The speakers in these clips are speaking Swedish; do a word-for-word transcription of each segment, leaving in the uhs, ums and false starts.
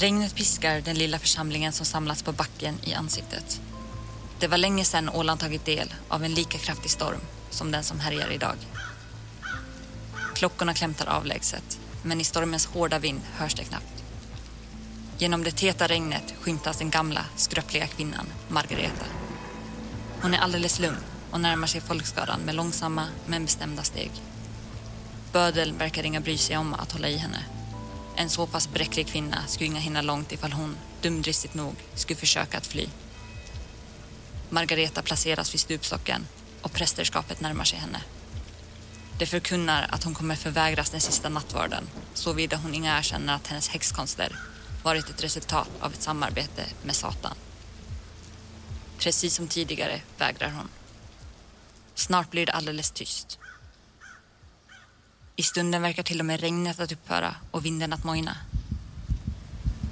Regnet piskar den lilla församlingen som samlats på backen i ansiktet. Det var länge sedan Åland tagit del av en lika kraftig storm som den som härjar idag. Klockorna klämtar avlägset, men i stormens hårda vind hörs det knappt. Genom det täta regnet skymtas den gamla, skröpliga kvinnan, Margareta. Hon är alldeles lugn och närmar sig folkskaran med långsamma men bestämda steg. Bödeln verkar inga bry sig om att hålla i henne. En så pass bräcklig kvinna skulle inga hinna långt ifall hon, dumdristigt nog, skulle försöka att fly. Margareta placeras vid stupstocken och prästerskapet närmar sig henne. Det förkunnar att hon kommer förvägras den sista nattvarden, såvida hon inga erkänner att hennes häxkonster varit ett resultat av ett samarbete med Satan. Precis som tidigare vägrar hon. Snart blir det alldeles tyst. I stunden verkar till och med regnet att upphöra och vinden att mojna.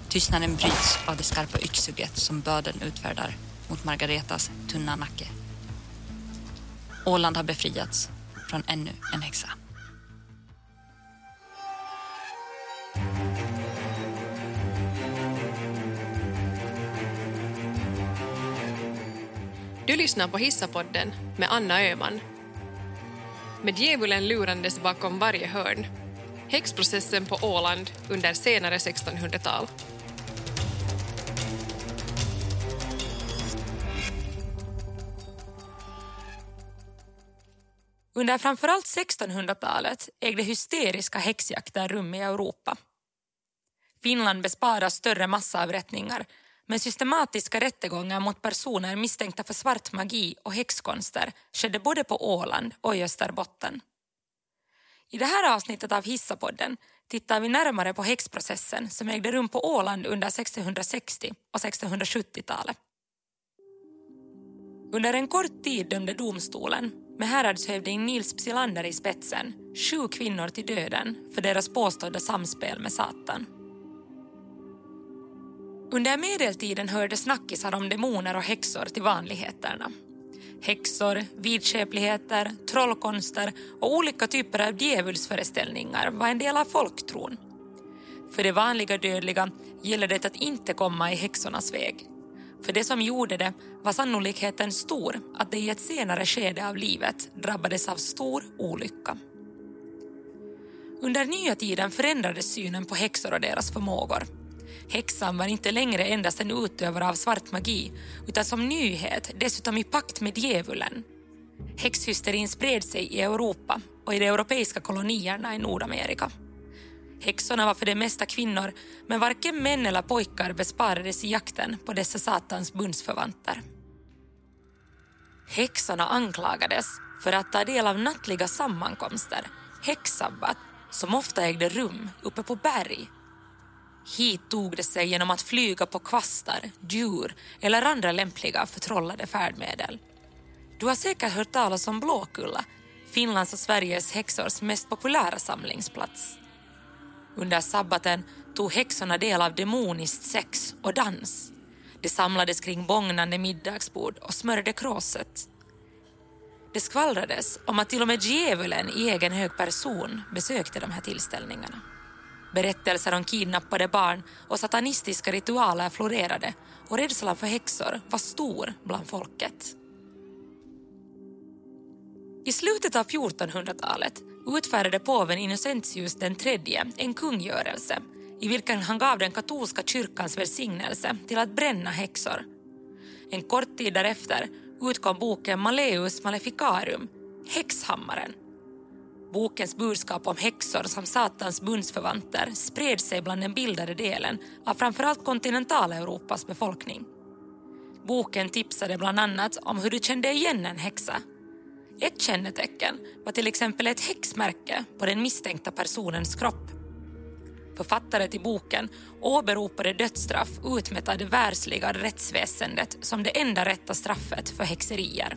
Tystnaden bryts av det skarpa yxhugget som bödeln utfärdar mot Margaretas tunna nacke. Åland har befriats från ännu en häxa. Du lyssnar på Hissapodden med Anna Öhman. Med djävulen lurandes bakom varje hörn. Häxprocessen på Åland under senare sextonhundratal. Under framförallt sextonhundratalet ägde hysteriska häxjakter rum i Europa. Finland besparar större massavrättningar, men systematiska rättegångar mot personer misstänkta för svart magi och häxkonster skedde både på Åland och i Österbotten. I det här avsnittet av Hissapodden tittar vi närmare på häxprocessen som ägde rum på Åland under sextonhundrasextio- och sextonhundrasjuttiotalet. Under en kort tid dömde domstolen, med häradshövding Nils Psilander i spetsen, sju kvinnor till döden för deras påstådda samspel med Satan. Under medeltiden hörde snackisar om demoner och häxor till vanligheterna. Häxor, vidskepligheter, trollkonster och olika typer av djävulsföreställningar var en del av folktron. För det vanliga dödliga gällde det att inte komma i häxornas väg. För det som gjorde det var sannolikheten stor att det i ett senare skede av livet drabbades av stor olycka. Under nya tiden förändrades synen på häxor och deras förmågor. Häxan var inte längre endast en utövare av svart magi, utan som nyhet dessutom i pakt med djävulen. Häxhysterin spred sig i Europa och i de europeiska kolonierna i Nordamerika. Häxorna var för det mesta kvinnor, men varken män eller pojkar besparades i jakten på dessa satans bundsförvanter. Häxorna anklagades för att ta del av nattliga sammankomster, häxsabbat, som ofta ägde rum uppe på berg. Hit tog det sig genom att flyga på kvastar, djur eller andra lämpliga förtrollade färdmedel. Du har säkert hört talas om Blåkulla, Finlands och Sveriges häxors mest populära samlingsplats. Under sabbaten tog häxorna del av demoniskt sex och dans. De samlades kring bångnande middagsbord och smörjde kråset. Det skvallrades om att till och med djävulen i egen hög person besökte de här tillställningarna. Berättelser om kidnappade barn och satanistiska ritualer florerade och rädslan för häxor var stor bland folket. I slutet av fjortonhundratalet utfärdade påven Innocentius den tredje en kungörelse i vilken han gav den katolska kyrkans välsignelse till att bränna häxor. En kort tid därefter utkom boken Malleus Maleficarum, Häxhammaren. Bokens budskap om häxor som satans bundsförvanter spred sig bland den bildade delen av framförallt kontinentala Europas befolkning. Boken tipsade bland annat om hur du kände igen en häxa. Ett kännetecken var till exempel ett häxmärke på den misstänkta personens kropp. Författare till boken åberopade dödsstraff utmätt av det världsliga rättsväsendet som det enda rätta straffet för häxerier.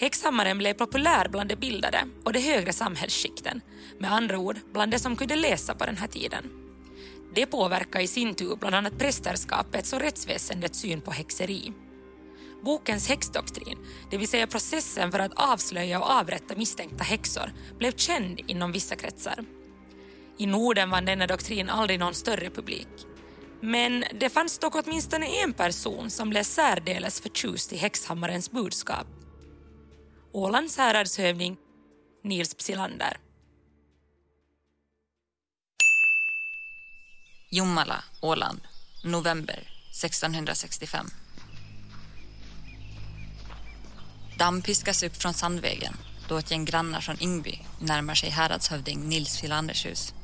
Häxhammaren blev populär bland de bildade och de högre samhällsskikten, med andra ord bland de som kunde läsa på den här tiden. Det påverkade i sin tur bland annat prästerskapets och rättsväsendets syn på häxeri. Bokens häxdoktrin, det vill säga processen för att avslöja och avrätta misstänkta häxor, blev känd inom vissa kretsar. I Norden vann denna doktrin aldrig någon större publik. Men det fanns dock åtminstone en person som blev särdeles förtjust i häxhammarens budskap. Ålands häradshövding Nils Psilander. Jomala, Åland, november sextonhundrasextiofem. Damm piskas upp från Sandvägen då ett gäng grannar från Ingby närmar sig häradshövding Nils Psilanders hus.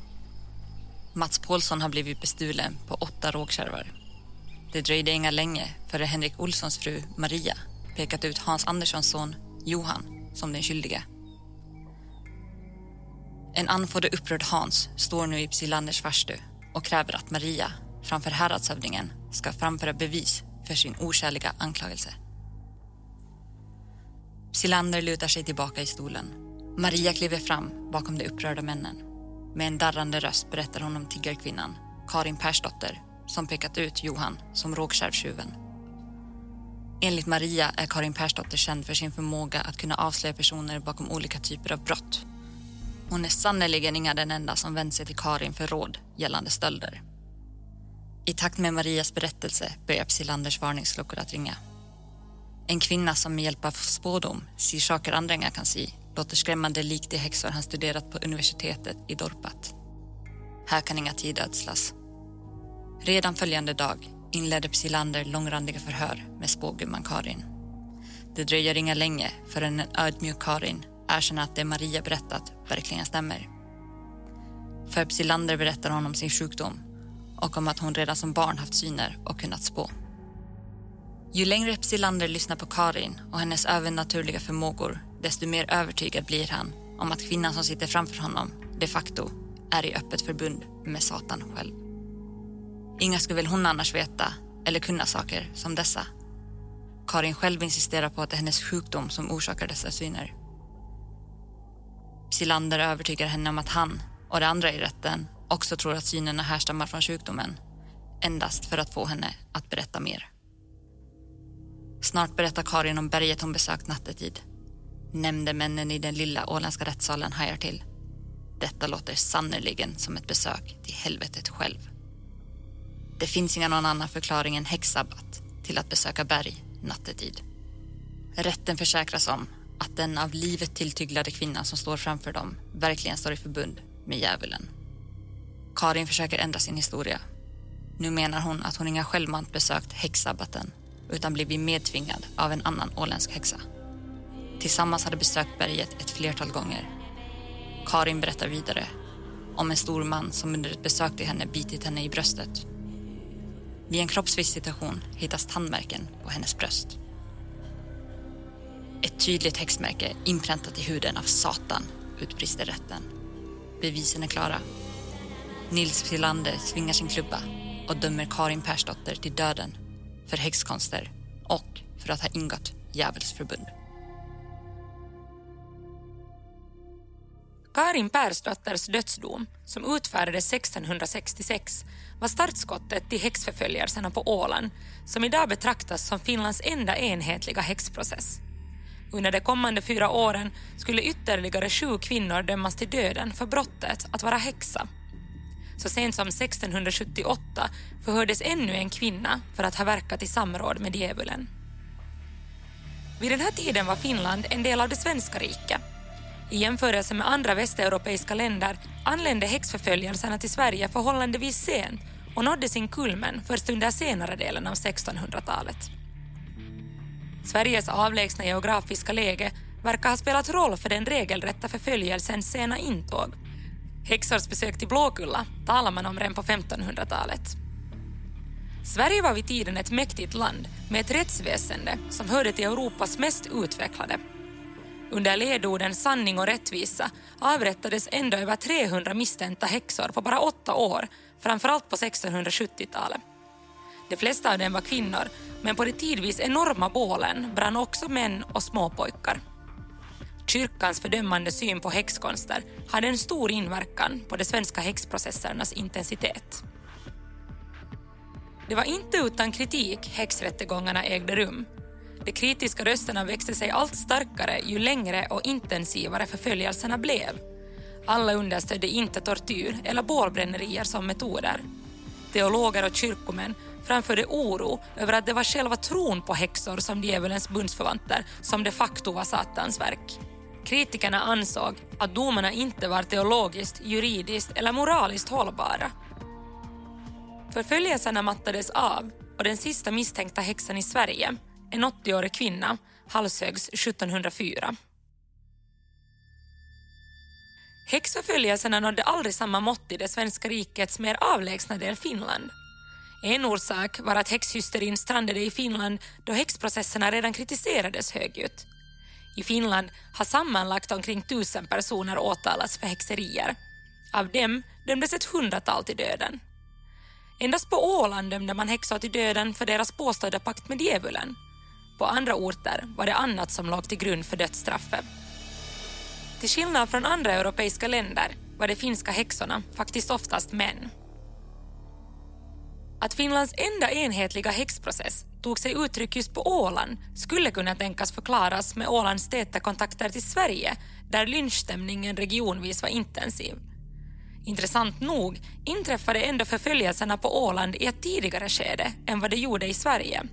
Mats Paulsson har blivit bestulen på åtta rågkärvar. Det dröjde inga länge före Henrik Olssons fru Maria pekat ut Hans Anderssons son Johan som den skyldige. En anfådd och upprörd Hans står nu i Psilanders farstu och kräver att Maria framför häradshövdingen ska framföra bevis för sin oskäliga anklagelse. Psilander lutar sig tillbaka i stolen. Maria kliver fram bakom de upprörda männen. Med en darrande röst berättar hon om tiggarkvinnan, Karin Persdotter, som pekat ut Johan som rågskärvtjuven. Enligt Maria är Karin Persdotter känd för sin förmåga att kunna avslöja personer bakom olika typer av brott. Hon är sannoliken inga den enda som vänt sig till Karin för råd gällande stölder. I takt med Marias berättelse börjar Psilanders varningsklockor att ringa. En kvinna som med hjälp av spådom ser saker andra inga kan se låter skrämmande likt de häxor han studerat på universitetet i Dorpat. Här kan inga tid ödslas. Redan följande dag inledde Psilander långrandiga förhör med spågumman Karin. Det dröjer inga länge förrän en ödmjuk Karin erkänner att det Maria berättat verkligen stämmer. För Psilander berättar hon om sin sjukdom och om att hon redan som barn haft syner och kunnat spå. Ju längre Psilander lyssnar på Karin och hennes övernaturliga förmågor, desto mer övertygad blir han om att kvinnan som sitter framför honom de facto är i öppet förbund med Satan själv. Inga skulle väl hon annars veta eller kunna saker som dessa. Karin själv insisterar på att det är hennes sjukdom som orsakar dessa syner. Psilander övertygar henne om att han och de andra i rätten också tror att synerna härstammar från sjukdomen, endast för att få henne att berätta mer. Snart berättar Karin om berget hon besökt nattetid. Nämndemännen i den lilla åländska rättssalen hajar till. Detta låter sannoliken som ett besök till helvetet själv. Det finns inga någon annan förklaring än häxsabbat till att besöka berg nattetid. Rätten försäkras om att den av livet tilltyglade kvinnan som står framför dem verkligen står i förbund med djävulen. Karin försöker ändra sin historia. Nu menar hon att hon inga självmant besökt häxsabbaten, utan blivit medtvingad av en annan åländsk häxa. Tillsammans hade besökt berget ett flertal gånger. Karin berättar vidare om en stor man som under ett besök till henne bitit henne i bröstet. Vid en kroppsvisitation hittas tandmärken på hennes bröst. Ett tydligt häxmärke inpräntat i huden av Satan, utbrister rätten. Bevisen är klara. Nils Psilander svingar sin klubba och dömer Karin Persdotter till döden för häxkonster och för att ha ingått djävulsförbund. Karin Persdotters dödsdom, som utfärdades sextonhundrasextiosex, var startskottet till häxförföljelserna på Åland, som idag betraktas som Finlands enda enhetliga häxprocess. Under de kommande fyra åren skulle ytterligare sju kvinnor dömas till döden för brottet att vara häxa. Så sent som sextonhundrasjuttioåtta förhördes ännu en kvinna för att ha verkat i samråd med djävulen. Vid den här tiden var Finland en del av det svenska riket. I jämförelse med andra västeuropeiska länder anlände häxförföljelserna till Sverige förhållandevis sent och nådde sin kulmen först under senare delen av sextonhundratalet. Sveriges avlägsna geografiska läge verkar ha spelat roll för den regelrätta förföljelsens sena intåg. Häxors besök till Blåkulla talar man om redan på femtonhundratalet. Sverige var vid tiden ett mäktigt land med ett rättsväsende som hörde till Europas mest utvecklade. Under ledorden sanning och rättvisa avrättades ändå över trehundra misstänkta häxor på bara åtta år, framförallt på sextonhundrasjuttiotalet. De flesta av dem var kvinnor, men på det tidvis enorma bålen brann också män och småpojkar. Kyrkans fördömande syn på häxkonster hade en stor inverkan på de svenska häxprocessernas intensitet. Det var inte utan kritik häxrättegångarna ägde rum. De kritiska rösterna växte sig allt starkare ju längre och intensivare förföljelserna blev. Alla understödde inte tortyr eller bålbrännerier som metoder. Teologer och kyrkomän framförde oro över att det var själva tron på häxor som djävulens bundsförvanter som de facto var satans verk. Kritikerna ansåg att domarna inte var teologiskt, juridiskt eller moraliskt hållbara. Förföljelserna mattades av och den sista misstänkta häxan i Sverige, en åttioårig kvinna, halshögs sjuttonhundrafyra. Häxförföljelserna nådde aldrig samma mått i det svenska rikets mer avlägsna del Finland. En orsak var att häxhysterin strandade i Finland då häxprocesserna redan kritiserades högljutt. I Finland har sammanlagt omkring tusen personer åtalats för häxerier. Av dem dömdes ett hundratal till döden. Endast på Åland dömde man häxor till döden för deras påstådda pakt med djävulen. På andra orter var det annat som låg till grund för dödsstraffet. Till skillnad från andra europeiska länder var de finska häxorna faktiskt oftast män. Att Finlands enda enhetliga häxprocess tog sig uttryck just på Åland skulle kunna tänkas förklaras med Ålands täta kontakter till Sverige där lynchstämningen regionvis var intensiv. Intressant nog inträffade ändå förföljelserna på Åland i ett tidigare skede än vad det gjorde i Sverige.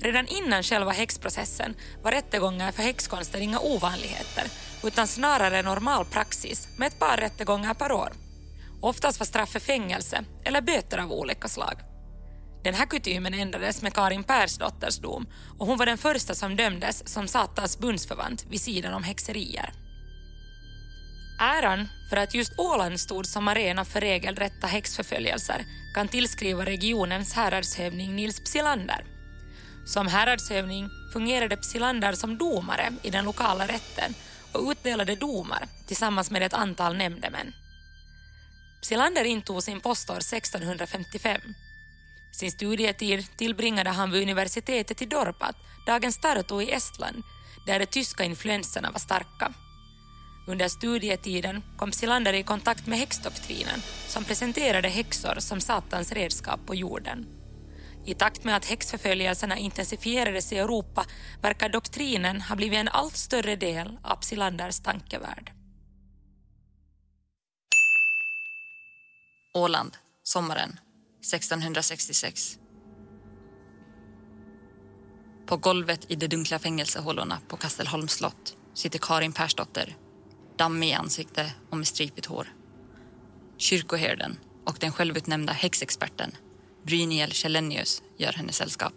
Redan innan själva häxprocessen var rättegångar för häxkonster inga ovanligheter utan snarare normal praxis med ett par rättegångar per år. Oftast var straff för fängelse eller böter av olika slag. Den här kutymen ändrades med Karin Persdotters dom och hon var den första som dömdes som satans bundsförvant vid sidan om häxerier. Äran för att just Åland stod som arena för regelrätta häxförföljelser kan tillskriva regionens häradshövding Nils Psilander. Som häradshövding fungerade Psilander som domare i den lokala rätten och utdelade domar tillsammans med ett antal nämndemän. Psilander intog sin post år sextonhundrafemtiofem. Sin studietid tillbringade han vid universitetet i Dorpat, dagens Tartu i Estland, där de tyska influenserna var starka. Under studietiden kom Psilander i kontakt med häxdoktrinen som presenterade häxor som satans redskap på jorden. I takt med att häxförföljelserna intensifierades i Europa verkar doktrinen ha blivit en allt större del av Psilanders tankevärld. Åland, sommaren sextonhundrasextiosex. På golvet i de dunkla fängelsehålorna på Kastelholms slott sitter Karin Persdotter, dammig i ansikte och med stripigt hår. Kyrkoherden och den självutnämnda häxexperten Bryniel Kjellenius gör henne sällskap.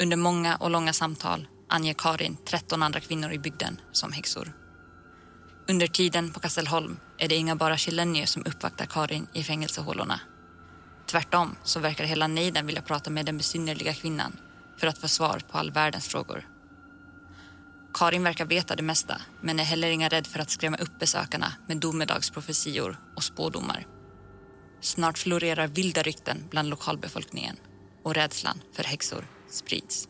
Under många och långa samtal anger Karin tretton andra kvinnor i bygden som häxor. Under tiden på Kastelholm är det inga bara Kjellenius som uppvaktar Karin i fängelsehålorna. Tvärtom så verkar hela nejden vilja prata med den besynnerliga kvinnan för att få svar på all världens frågor. Karin verkar veta det mesta men är heller inga rädd för att skrämma upp besökarna med domedagsprofetior och spådomar. Snart florerar vilda rykten bland lokalbefolkningen och rädslan för häxor sprids.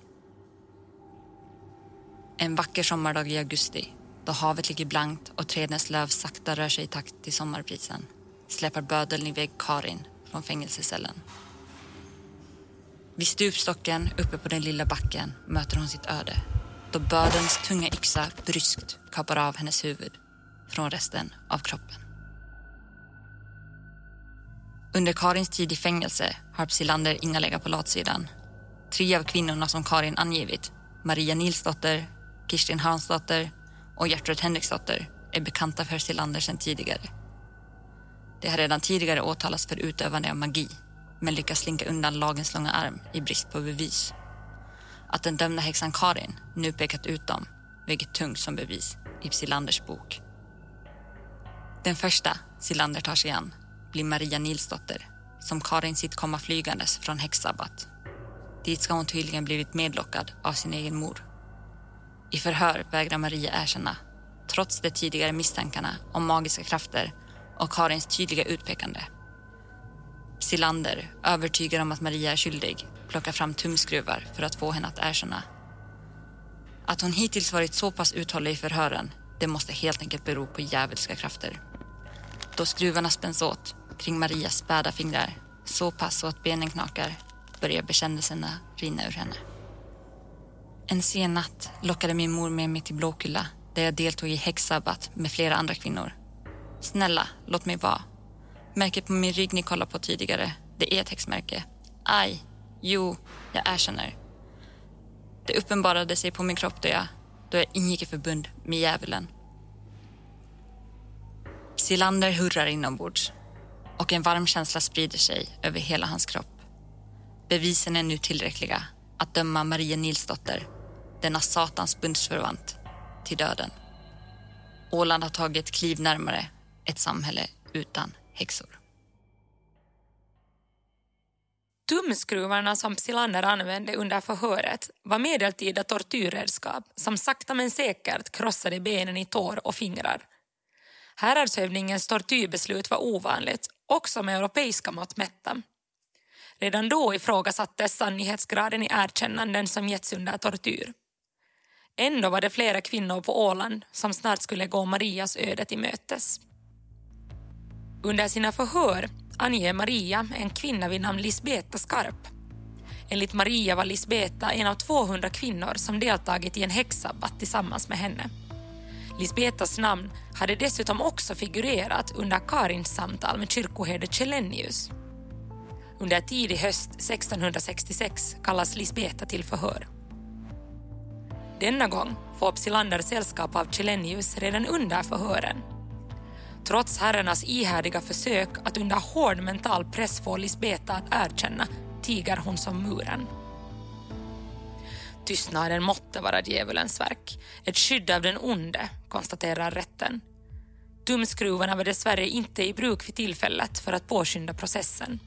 En vacker sommardag i augusti, då havet ligger blankt och trädens löv sakta rör sig i takt till sommarbrisen, släpar bödeln iväg Karin från fängelsecellen. Vid stupstocken uppe på den lilla backen möter hon sitt öde, då bödelns tunga yxa bryskt kapar av hennes huvud från resten av kroppen. Under Karins tid i fängelse har Psilander inga lägga på latsidan. Tre av kvinnorna som Karin angivit, Maria Nilsdotter, Kirsten Hansdotter och Gertrud Henrikdotter, är bekanta för Psilander sedan tidigare. De har redan tidigare åtalats för utövande av magi, men lyckas slinka undan lagens långa arm i brist på bevis. Att den dömda häxan Karin nu pekat ut dem väger tungt som bevis i Psilanders bok. Den första Psilander tar sig an blir Maria Nilsdotter, som Karin sitt komma flygandes från häxsabbat. Dit ska hon tydligen blivit medlockad av sin egen mor. I förhör vägrar Maria erkänna, trots de tidigare misstankarna om magiska krafter och Karins tydliga utpekande. Psilander, övertygad om att Maria är skyldig, plockar fram tumskruvar för att få henne att erkänna. Att hon hittills varit så pass uthållig i förhören, det måste helt enkelt bero på djävulska krafter. Då skruvarna spänns åt kring Marias späda fingrar, så pass åt benen knakar, börjar bekännelserna rinna ur henne. En sen natt lockade min mor med mig till Blåkulla, där jag deltog i häxsabbat med flera andra kvinnor, Snälla, låt mig vara. Märket på min rygg ni kollade på tidigare, det är ett häxmärke. Aj, jo, jag erkänner. Det uppenbarade sig på min kropp då jag, då jag ingick i förbund med djävulen. Psilander hurrar inombords och en varm känsla sprider sig över hela hans kropp. Bevisen är nu tillräckliga att döma Maria Nilsdotter, denna satans bundsförvant, till döden. Åland har tagit kliv närmare ett samhälle utan häxor. Tumskruvarna som Psilander använde under förhöret var medeltida tortyrredskap som sakta men säkert krossade benen i tår och fingrar. Häradshövdingens tortyrbeslut var ovanligt, också med europeiska mått mätta. Redan då ifrågasattes sanningsgraden i erkännanden som getts under tortyr. Ändå var det flera kvinnor på Åland som snart skulle gå Marias öde till mötes. Under sina förhör anger Maria en kvinna vid namn Lisbeta Skarp. Enligt Maria var Lisbeta en av tvåhundra kvinnor som deltagit i en häxsabbat tillsammans med henne. Lisbetas namn hade dessutom också figurerat under Karins samtal med kyrkoherde Kjellenius. Under tidig höst sextonhundrasextiosex kallas Lisbeta till förhör. Denna gång får Psilander sällskap av Kjellenius redan under förhören. Trots herrarnas ihärdiga försök att under hård mental press få Lisbeta att erkänna, tiger hon som muren. Tystnaden måtte vara djävulens verk, ett skydd av den onde, konstaterar rätten. Tumskruvarna var dessvärre inte i bruk för tillfället för att påskynda processen.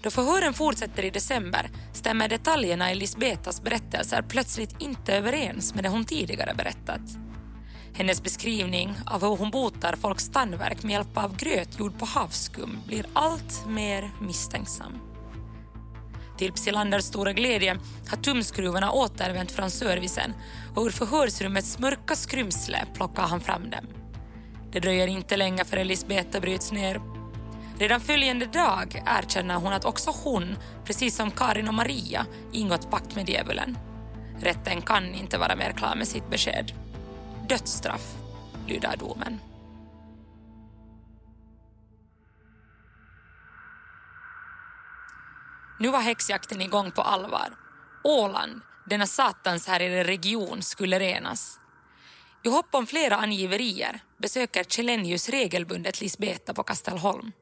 Då förhören fortsätter i december stämmer detaljerna i Lisbetas berättelser plötsligt inte överens med det hon tidigare berättat. Hennes beskrivning av hur hon botar folks tandvärk med hjälp av gröt gjord på havskum blir allt mer misstänksam. Till Psilanders stora glädje har tumskruvarna återvänt från servicen och ur förhörsrummets mörka skrymsle plockar han fram dem. Det dröjer inte länge för Lisbeta bryts ner. Redan följande dag erkänner hon att också hon, precis som Karin och Maria, ingått pakt med djävulen. Rätten kan inte vara mer klar med sitt besked. Dödsstraff, lyder domen. Nu var häxjakten igång på allvar. Åland, denna satanshärjade region, skulle renas. I hopp om flera angiverier besöker Kjellenius regelbundet Lisbeta på Kastelholm.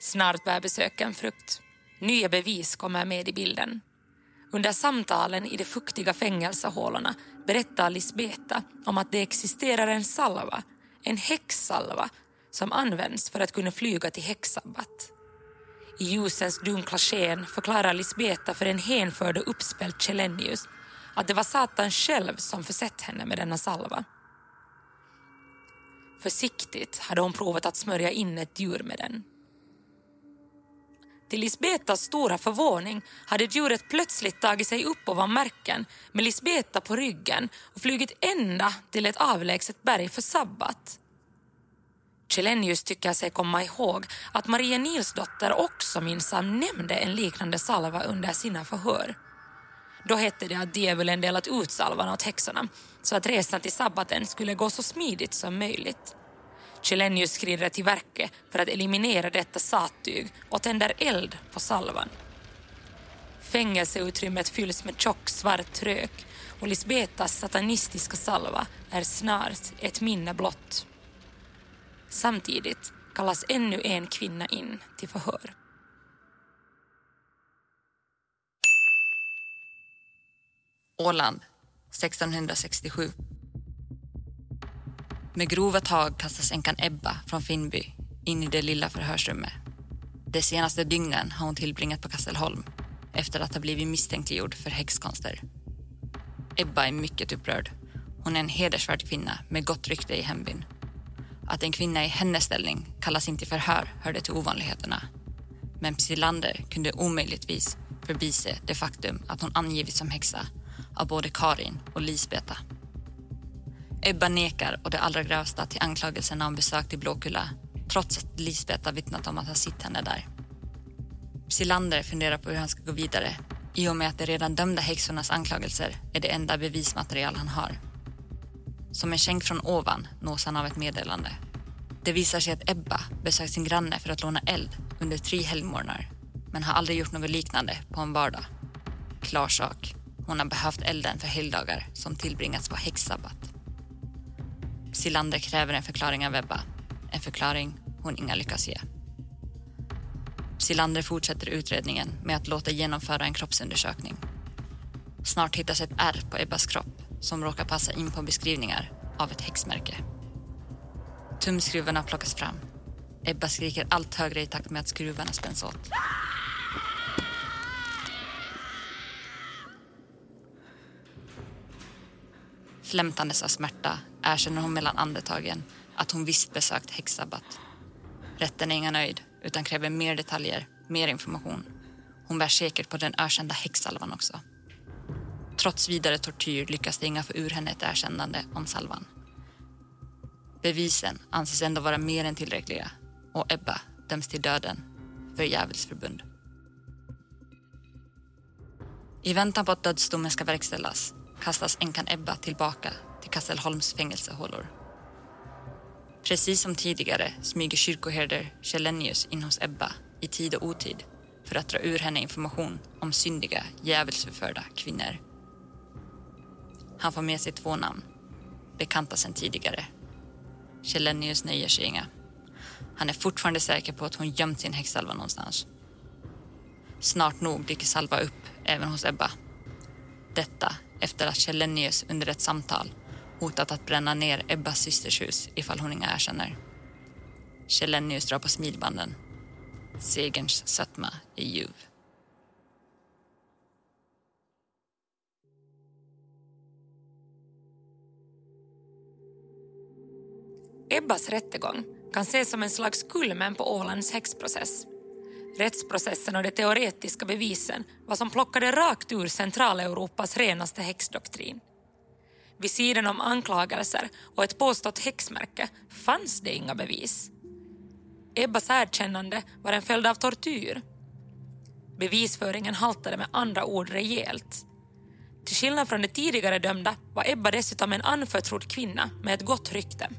Snart bär besöken frukt. Nya bevis kommer med i bilden. Under samtalen i de fuktiga fängelsehålorna berättar Lisbeta om att det existerar en salva, en häxsalva, som används för att kunna flyga till häxsabbat. I ljusens dunkla sken förklarar Lisbeta för en hänförd och uppspelt Kjellenius att det var Satan själv som försett henne med denna salva. Försiktigt hade hon provat att smörja in ett djur med den. Till Lisbetas stora förvåning hade djuret plötsligt tagit sig upp ovan marken med Lisbeta på ryggen och flugit ända till ett avlägset berg för sabbat. Kjellenius tycker sig komma ihåg att Maria Nilsdotter också minsann nämnde en liknande salva under sina förhör. Då hette det att djävulen delat ut salvan åt häxorna så att resan till sabbaten skulle gå så smidigt som möjligt. Kjellenius skrider till verket för att eliminera detta sattyg och tänder eld på salvan. Fängelseutrymmet fylls med tjock svart rök och Lisbetas satanistiska salva är snart ett minne blott. Samtidigt kallas ännu en kvinna in till förhör. Åland, sextonhundrasextiosju. Med grova tag kastas enkan Ebba från Finnby in i det lilla förhörsrummet. De senaste dygnen har hon tillbringat på Kastelholm efter att ha blivit misstänkliggjord för häxkonster. Ebba är mycket upprörd. Hon är en hedersvärd kvinna med gott rykte i hembyn. Att en kvinna i hennes ställning kallas in till förhör hörde till ovanligheterna. Men Psilander kunde omöjligtvis förbise det faktum att hon angivits som häxa av både Karin och Lisbeta. Ebba nekar och det allra grövsta till anklagelserna om besök till Blåkulla, trots att Lisbeta vittnat om att ha sett henne där. Psilander funderar på hur han ska gå vidare, i och med att de redan dömda häxornas anklagelser är det enda bevismaterial han har. som en skänk från ovan nås han av ett meddelande. Det visar sig att Ebba besökt sin granne för att låna eld under tre helgmorgnar, men har aldrig gjort något liknande på en vardag. Klar sak, hon har behövt elden för helgdagar som tillbringats på häxsabbat. Psilander kräver en förklaring av Ebba, en förklaring hon inga lyckas ge. Psilander fortsätter utredningen med att låta genomföra en kroppsundersökning. Snart hittas ett ärr på Ebbas kropp som råkar passa in på beskrivningar av ett häxmärke. Tumskruvarna plockas fram. Ebba skriker allt högre i takt med att skruvarna spänns åt. Flämtandes av smärta erkänner hon mellan andetagen att hon visst besökt häxsabbat. Rätten är inga nöjd utan kräver mer detaljer, mer information. Hon bär säkert på den ökända häxsalvan också. Trots vidare tortyr lyckas det inga få ur henne ett erkännande om salvan. Bevisen anses ändå vara mer än tillräckliga och Ebba döms till döden för djävulsförbund. I väntan på att dödsdomen ska verkställas kastas änkan Ebba tillbaka till Kastelholms fängelsehålor. Precis som tidigare smyger kyrkoherder Kjellenius in hos Ebba i tid och otid för att dra ur henne information om syndiga, djävulsförförda kvinnor. Han får med sig två namn, bekanta sedan tidigare. Kjellenius nöjer sig inga. Han är fortfarande säker på att hon gömt sin häxsalva någonstans. Snart nog dyker salva upp även hos Ebba. Detta efter att Kjellenius under ett samtal hotat att bränna ner Ebbas systers hus ifall hon inga erkänner. Kjellenius drar på smilbanden. Segerns sötma är ljuv. Ebbas rättegång kan ses som en slags kulmen på Ålands häxprocess. Rättsprocessen och de teoretiska bevisen var som plockade rakt ur Centraleuropas renaste häxdoktrin. Vid sidan om anklagelser och ett påstått häxmärke fanns det inga bevis. Ebbas erkännande var en följd av tortyr. Bevisföringen haltade med andra ord rejält. Till skillnad från de tidigare dömda var Ebba dessutom en anförtrodd kvinna med ett gott rykte.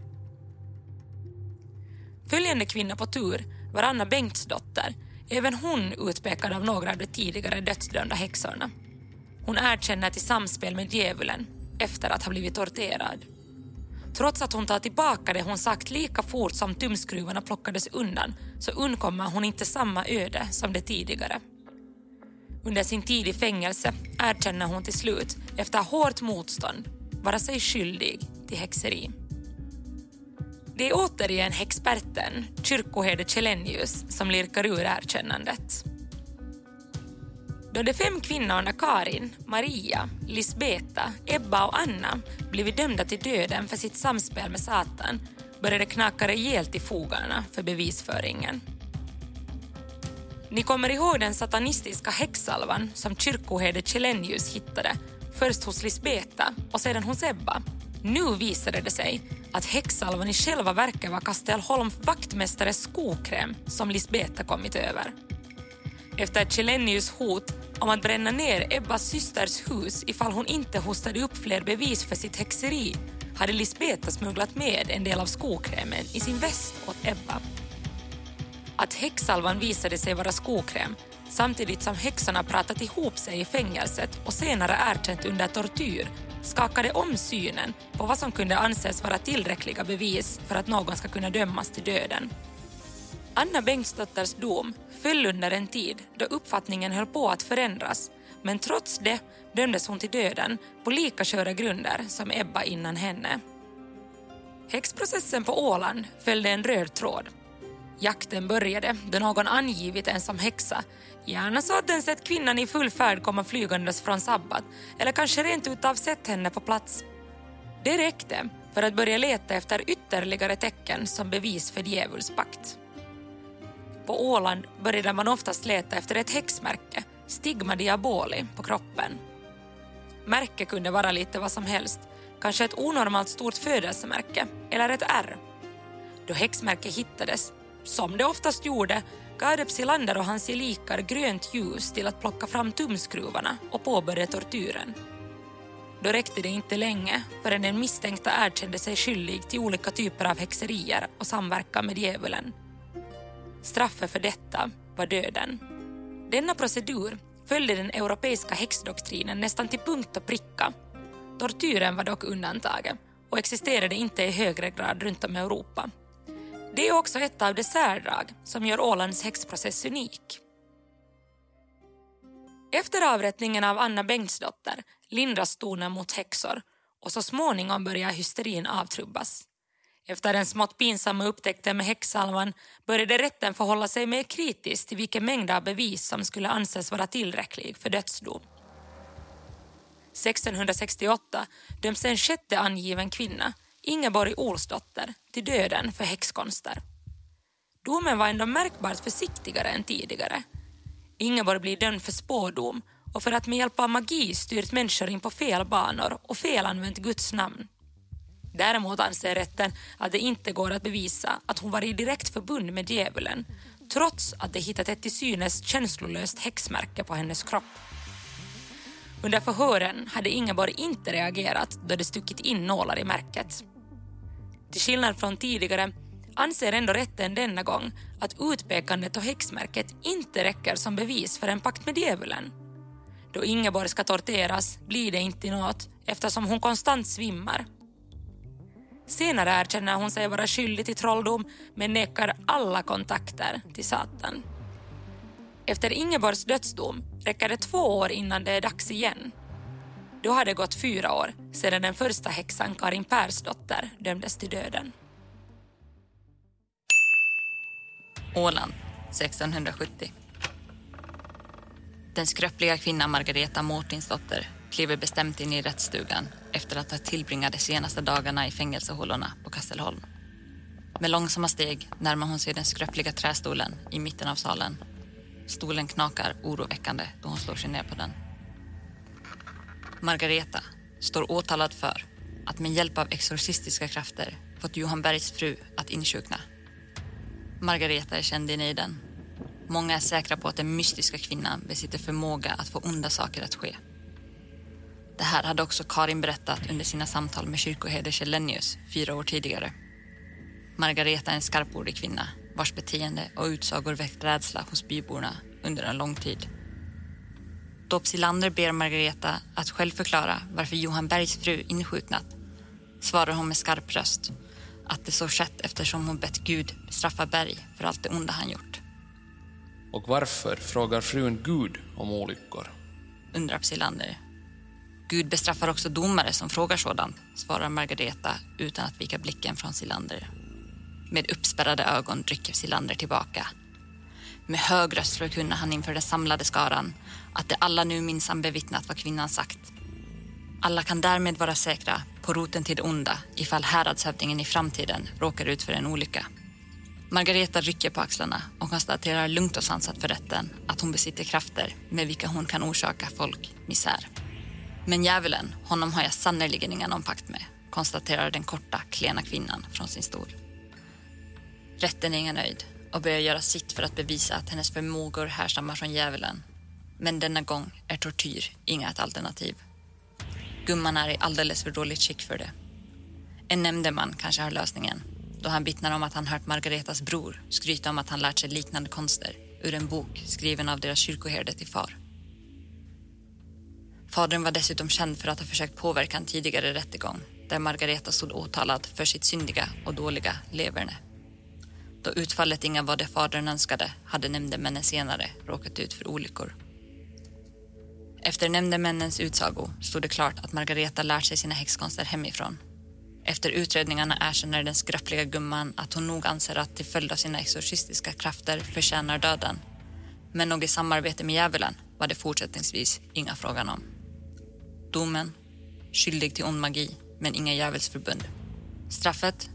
Följande kvinna på tur var Anna Bengts dotter, även hon utpekad av några av de tidigare dödsdömda häxorna. Hon erkänner till samspel med djävulen efter att ha blivit torterad. Trots att hon tar tillbaka det hon sagt lika fort som tumskruvarna plockades undan så undkommer hon inte samma öde som det tidigare. Under sin tid i fängelse erkänner hon till slut, efter hårt motstånd, vara sig skyldig till häxeri. Det är återigen experten, kyrkoherde Kjellenius, som lirkar ur erkännandet. Då de fem kvinnorna Karin, Maria, Lisbeta, Ebba och Anna blivit dömda till döden för sitt samspel med Satan började knacka rejält i fogarna för bevisföringen. Ni kommer ihåg den satanistiska häxsalvan som kyrkoherde Kjellenius hittade först hos Lisbeta och sedan hos Ebba. Nu visade det sig att häxsalvan i själva verket var Kastelholms vaktmästares skokräm som Lisbeta kommit över. Efter Kjellenius hot om att bränna ner Ebbas systers hus ifall hon inte hostade upp fler bevis för sitt häxeri hade Lisbeta smugglat med en del av skokrämen i sin väst åt Ebba. Att häxsalvan visade sig vara skokräm samtidigt som häxorna pratat ihop sig i fängelset och senare erkänt under tortyr skakade om synen på vad som kunde anses vara tillräckliga bevis för att någon ska kunna dömas till döden. Anna Bengtsdotters dom föll under en tid då uppfattningen höll på att förändras, men trots det dömdes hon till döden på lika köra grunder som Ebba innan henne. Häxprocessen på Åland följde en röd tråd. Jakten började då någon angivit en som häxa, gärna så att den sett kvinnan i full färd komma flygandes från sabbat eller kanske rent utav sett henne på plats. Det räckte för att börja leta efter ytterligare tecken som bevis för djävulspakt. På Åland började man oftast leta efter ett häxmärke, stigma diaboli, på kroppen. Märke kunde vara lite vad som helst, kanske ett onormalt stort födelsemärke eller ett ärr. Då häxmärke hittades, som det oftast gjorde, gav Psilander och hans gelikar grönt ljus till att plocka fram tumskruvarna och påbörja tortyren. Då räckte det inte länge förrän den misstänkta erkände sig skyldig till olika typer av häxerier och samverkan med djävulen. Straffet för detta var döden. Denna procedur följde den europeiska häxdoktrinen nästan till punkt och pricka. Tortyren var dock undantaget och existerade inte i högre grad runt om i Europa. Det är också ett av de särdrag som gör Ålands häxprocess unik. Efter avrättningen av Anna Bengts dotter lindras tonen mot häxor och så småningom börjar hysterin avtrubbas. Efter den smått pinsamma upptäckten med häxsalvan började rätten förhålla sig mer kritiskt till vilken mängd av bevis som skulle anses vara tillräcklig för dödsdom. sexton sextioåtta döms en sjätte angiven kvinna, Ingeborg Ohlsdotter, till döden för häxkonster. Domen var ändå märkbart försiktigare än tidigare. Ingeborg blir dömd för spådom och för att med hjälp av magi styrt människor in på fel banor och felanvänt Guds namn. Däremot anser rätten att det inte går att bevisa att hon var i direkt förbund med djävulen, trots att de hittat ett till synes känslolöst häxmärke på hennes kropp. Under förhören hade Ingeborg inte reagerat då det stuckit in nålar i märket. Till skillnad från tidigare anser ändå rätten denna gång att utpekandet av häxmärket inte räcker som bevis för en pakt med djävulen. Då Ingeborg ska torteras blir det inte något eftersom hon konstant svimmar. Senare erkänner hon sig vara skyldig till trolldom men nekar alla kontakter till Satan. Efter Ingeborgs dödsdom räcker det två år innan det är dags igen. Då hade det gått fyra år sedan den första häxan Karin Persdotter dömdes till döden. Åland, sexton sjuttio. Den skröpliga kvinnan Margareta Mårtinsdotter kliver bestämt in i rättsstugan efter att ha tillbringat de senaste dagarna i fängelsehållorna på Kastelholm. Med långsamma steg närmar hon sig den skröpliga trästolen i mitten av salen. Stolen knakar oroväckande då hon slår sig ner på den. Margareta står åtalad för att med hjälp av exorcistiska krafter fått Johan Bergs fru att insjukna. Margareta är känd i nejden. Många är säkra på att den mystiska kvinnan besitter förmåga att få onda saker att ske. Det här hade också Karin berättat under sina samtal med kyrkoherde Kjellenius fyra år tidigare. Margareta är en skarpordig kvinna vars beteende och utsagor väckt rädsla hos byborna under en lång tid. Då Psilander ber Margareta att själv förklara varför Johan Bergs fru inskjutnat svarar hon med skarp röst att det så skett eftersom hon bett Gud straffa Berg för allt det onda han gjort. Och varför frågar frun Gud om olyckor? Undrar Psilander. Gud bestraffar också domare som frågar sådant, svarar Margareta utan att vika blicken från Psilander. Med uppspärrade ögon rycker Psilander tillbaka. Med hög röst förkunnar han inför den samlade skaran att det alla nu minsann bevittnat vad kvinnan sagt. Alla kan därmed vara säkra på roten till det onda ifall häradshövdingen i framtiden råkar ut för en olycka. Margareta rycker på axlarna och konstaterar lugnt och sansat för rätten att hon besitter krafter med vilka hon kan orsaka folk misär. Men djävulen, honom har jag sannerligen ingen någon pakt med, konstaterar den korta, klena kvinnan från sin stol. Rätten är ingen nöjd och börjar göra sitt för att bevisa att hennes förmågor härstammar från djävulen. Men denna gång är tortyr inga ett alternativ. Gumman är i alldeles för dåligt skick för det. En nämndeman kanske har lösningen, då han vittnar om att han hört Margaretas bror skryta om att han lärt sig liknande konster ur en bok skriven av deras kyrkoherde till far. Fadern var dessutom känd för att ha försökt påverka en tidigare rättegång där Margareta stod åtalad för sitt syndiga och dåliga leverne. Då utfallet inga var det fadern önskade hade nämndemännen senare råkat ut för olyckor. Efter nämndemännens utsago stod det klart att Margareta lärt sig sina häxkonster hemifrån. Efter utredningarna erkänner den skröpliga gumman att hon nog anser att till följd av sina exorcistiska krafter förtjänar döden. Men något samarbete med djävulen var det fortsättningsvis inga frågan om. Domen, skyldig till ond magi men inga djävulsförbund. Straffet,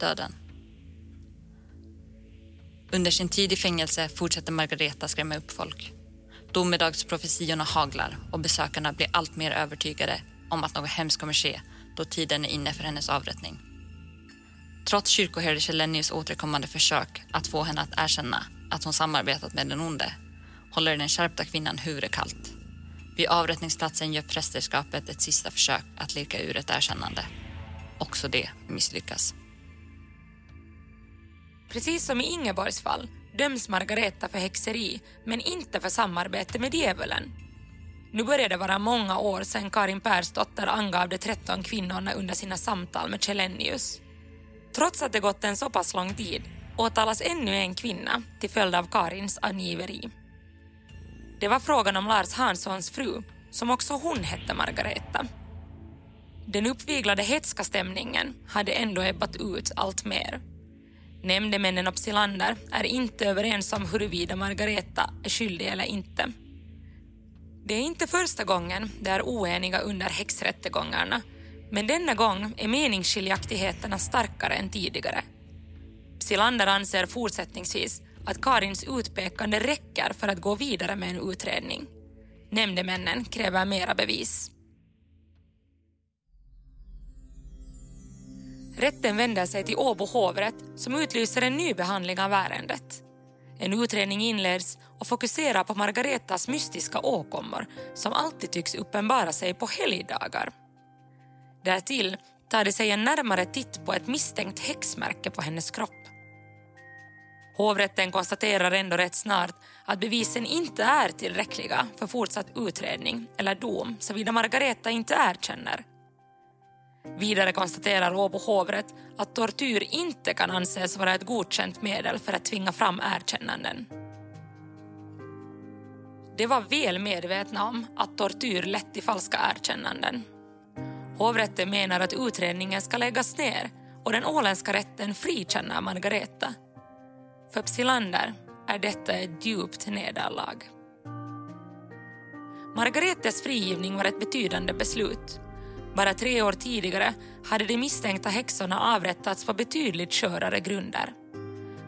döden. Under sin tid i fängelse fortsätter Margareta skrämma upp folk. Domedagsprofetiorna haglar och besökarna blir allt mer övertygade om att något hemskt kommer ske då tiden är inne för hennes avrättning. Trots kyrkoherde Kjellenius återkommande försök att få henne att erkänna att hon samarbetat med den onde håller den skärpta kvinnan huvudet kallt. Vid avrättningsplatsen gör prästerskapet ett sista försök att lirka ur ett erkännande. Också det misslyckas. Precis som i Ingeborgs fall döms Margareta för häxeri, men inte för samarbete med djävulen. Nu börjar det vara många år sedan Karin Persdotter angav de tretton kvinnorna under sina samtal med Kjellenius. Trots att det gått en så pass lång tid åtalas ännu en kvinna till följd av Karins angiveri. Det var frågan om Lars Hanssons fru, som också hon hette Margareta. Den uppviglade hetska stämningen hade ändå ebbat ut allt mer. Nämndemännen och Psilander är inte överens om huruvida Margareta är skyldig eller inte. Det är inte första gången de är oeniga under häxrättegångarna, men denna gång är meningsskiljaktigheterna starkare än tidigare. Psilander anser fortsättningsvis att Karins utpekande räcker för att gå vidare med en utredning. Nämndemännen kräver mera bevis. Rätten vänder sig till Åbo hovrätt som utlyser en ny behandling av ärendet. En utredning inleds och fokuserar på Margaretas mystiska åkommor som alltid tycks uppenbara sig på helgdagar. Därtill tar det sig en närmare titt på ett misstänkt häxmärke på hennes kropp. Hovrätten konstaterar ändå rätt snart att bevisen inte är tillräckliga för fortsatt utredning eller dom såvida Margareta inte erkänner. Vidare konstaterar Åbo hovrätt att tortyr inte kan anses vara ett godkänt medel för att tvinga fram erkännanden. Det var väl medvetna om att tortyr lett till falska erkännanden. Hovrätten menar att utredningen ska läggas ner och den åländska rätten frikänner Margareta. För Psilander är detta ett djupt nederlag. Margaretas frigivning var ett betydande beslut. Bara tre år tidigare hade de misstänkta häxorna avrättats på betydligt skörare grunder.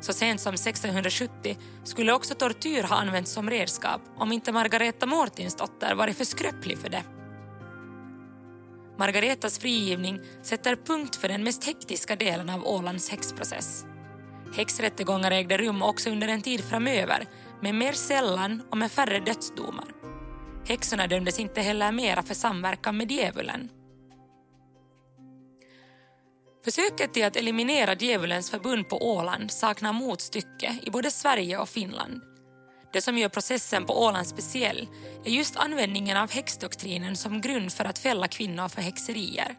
Så sent som sexton sjuttio skulle också tortyr ha använts som redskap om inte Margareta Mårtinsdotter varit för skröplig för det. Margaretas frigivning sätter punkt för den mest hektiska delen av Ålands häxprocess. Häxrättegångar ägde rum också under en tid framöver, men mer sällan och med färre dödsdomar. Häxorna dömdes inte heller mera för samverkan med djävulen. Försöket till att eliminera djävulens förbund på Åland saknar motstycke i både Sverige och Finland. Det som gör processen på Åland speciell är just användningen av häxdoktrinen som grund för att fälla kvinnor för häxerier.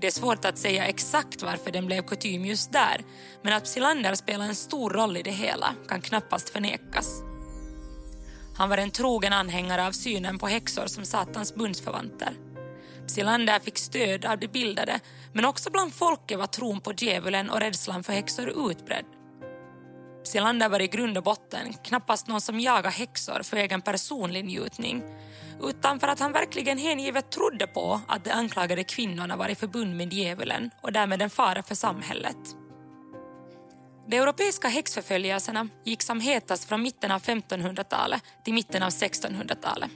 Det är svårt att säga exakt varför den blev kutym just där, men att Psilander spelar en stor roll i det hela kan knappast förnekas. Han var en trogen anhängare av synen på häxor som satans bundsförvanter. Psilander fick stöd av de bildade, men också bland folket var tron på djävulen och rädslan för häxor utbredd. Psilander var i grund och botten knappast någon som jagar häxor för egen personlig njutning, utan för att han verkligen hängivet trodde på att de anklagade kvinnorna var i förbund med djävulen och därmed en fara för samhället. De europeiska häxförföljelserna gick som hetast från mitten av femtonhundratalet till mitten av sextonhundratalet.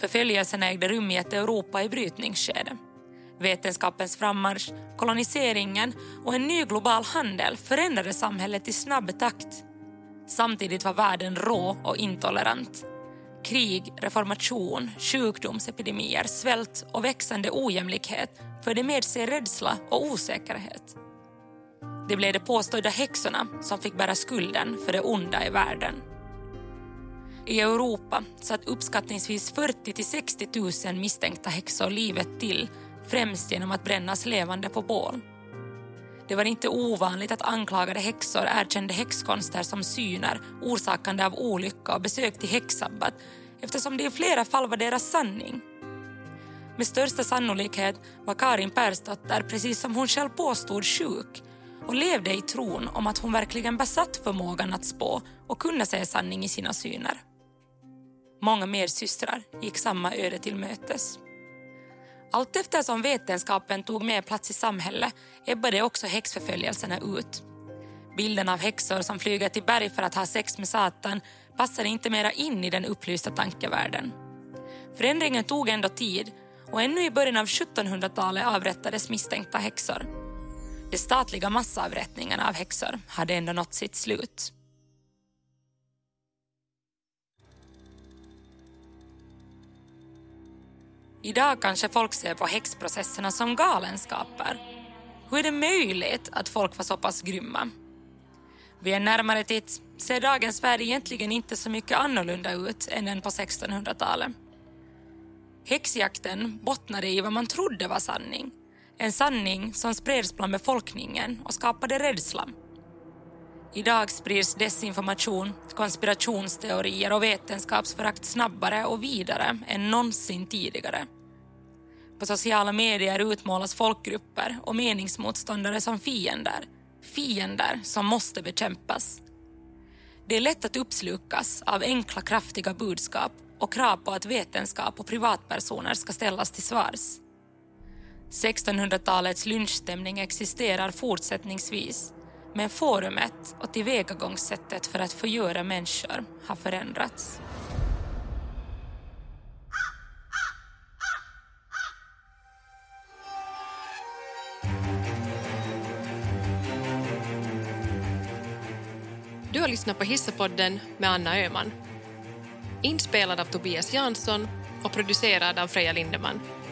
Förföljelserna ägde rum i ett Europa i brytningsskede. Vetenskapens frammarsch, koloniseringen och en ny global handel förändrade samhället i snabb takt. Samtidigt var världen rå och intolerant. Krig, reformation, sjukdomsepidemier, svält och växande ojämlikhet förde med sig rädsla och osäkerhet. Det blev de påstådda häxorna som fick bära skulden för det onda i världen. I Europa satt uppskattningsvis fyrtio till sextio tusen misstänkta häxor livet till, främst genom att brännas levande på bål. Det var inte ovanligt att anklagade häxor erkände häxkonster som syner, orsakande av olycka och besök till häxsabbat, eftersom det i flera fall var deras sanning. Med största sannolikhet var Karin Persdotter, precis som hon själv påstod, sjuk och levde i tron om att hon verkligen besatt förmågan att spå och kunna säga sanning i sina syner. Många medsystrar gick samma öde till mötes. Allt eftersom vetenskapen tog mer plats i samhället ebbade också häxförföljelserna ut. Bilden av häxor som flyger till berg för att ha sex med satan passade inte mera in i den upplysta tankevärlden. Förändringen tog ändå tid och ännu i början av sjuttonhundratalet avrättades misstänkta häxor. De statliga massavrättningarna av häxor hade ändå nått sitt slut. Idag kanske folk ser på häxprocesserna som galenskaper. Hur är det möjligt att folk var så pass grymma? Vid en närmare titt ser dagens värld egentligen inte så mycket annorlunda ut än den på sextonhundratalet. Häxjakten bottnade i vad man trodde var sanning. En sanning som spreds bland befolkningen och skapade rädsla. Idag sprids desinformation, konspirationsteorier och vetenskapsförakt snabbare och vidare än någonsin tidigare. På sociala medier utmålas folkgrupper och meningsmotståndare som fiender. Fiender som måste bekämpas. Det är lätt att uppslukas av enkla kraftiga budskap och krav på att vetenskap och privatpersoner ska ställas till svars. sextonhundratalets lynchstämning existerar fortsättningsvis, men forumet och tillvägagångssättet för att förgöra människor har förändrats. Du har lyssnat på Hissapodden med Anna Öhman. Inspelad av Tobias Jansson och producerad av Freja Lindemann.